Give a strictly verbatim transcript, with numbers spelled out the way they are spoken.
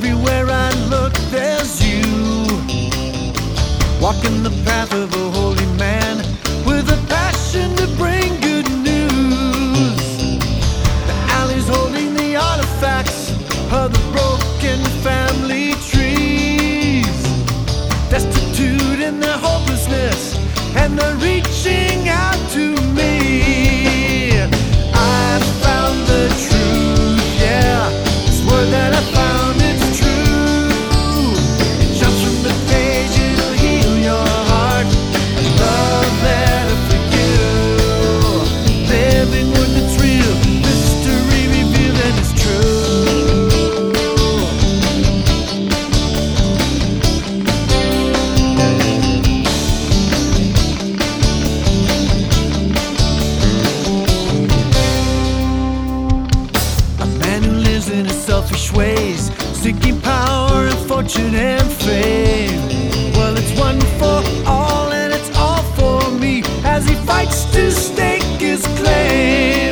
Everywhere I look, there's you, walking the path of a holy man with a passion to bring good news. The alley's holding the artifacts of the broken family trees, destitute in their hopelessness, and they're reaching out to me. I found the truth, yeah, this word that I found. In his selfish ways, seeking power and fortune and fame. Well, it's one for all and it's all for me, as he fights to stake his claim.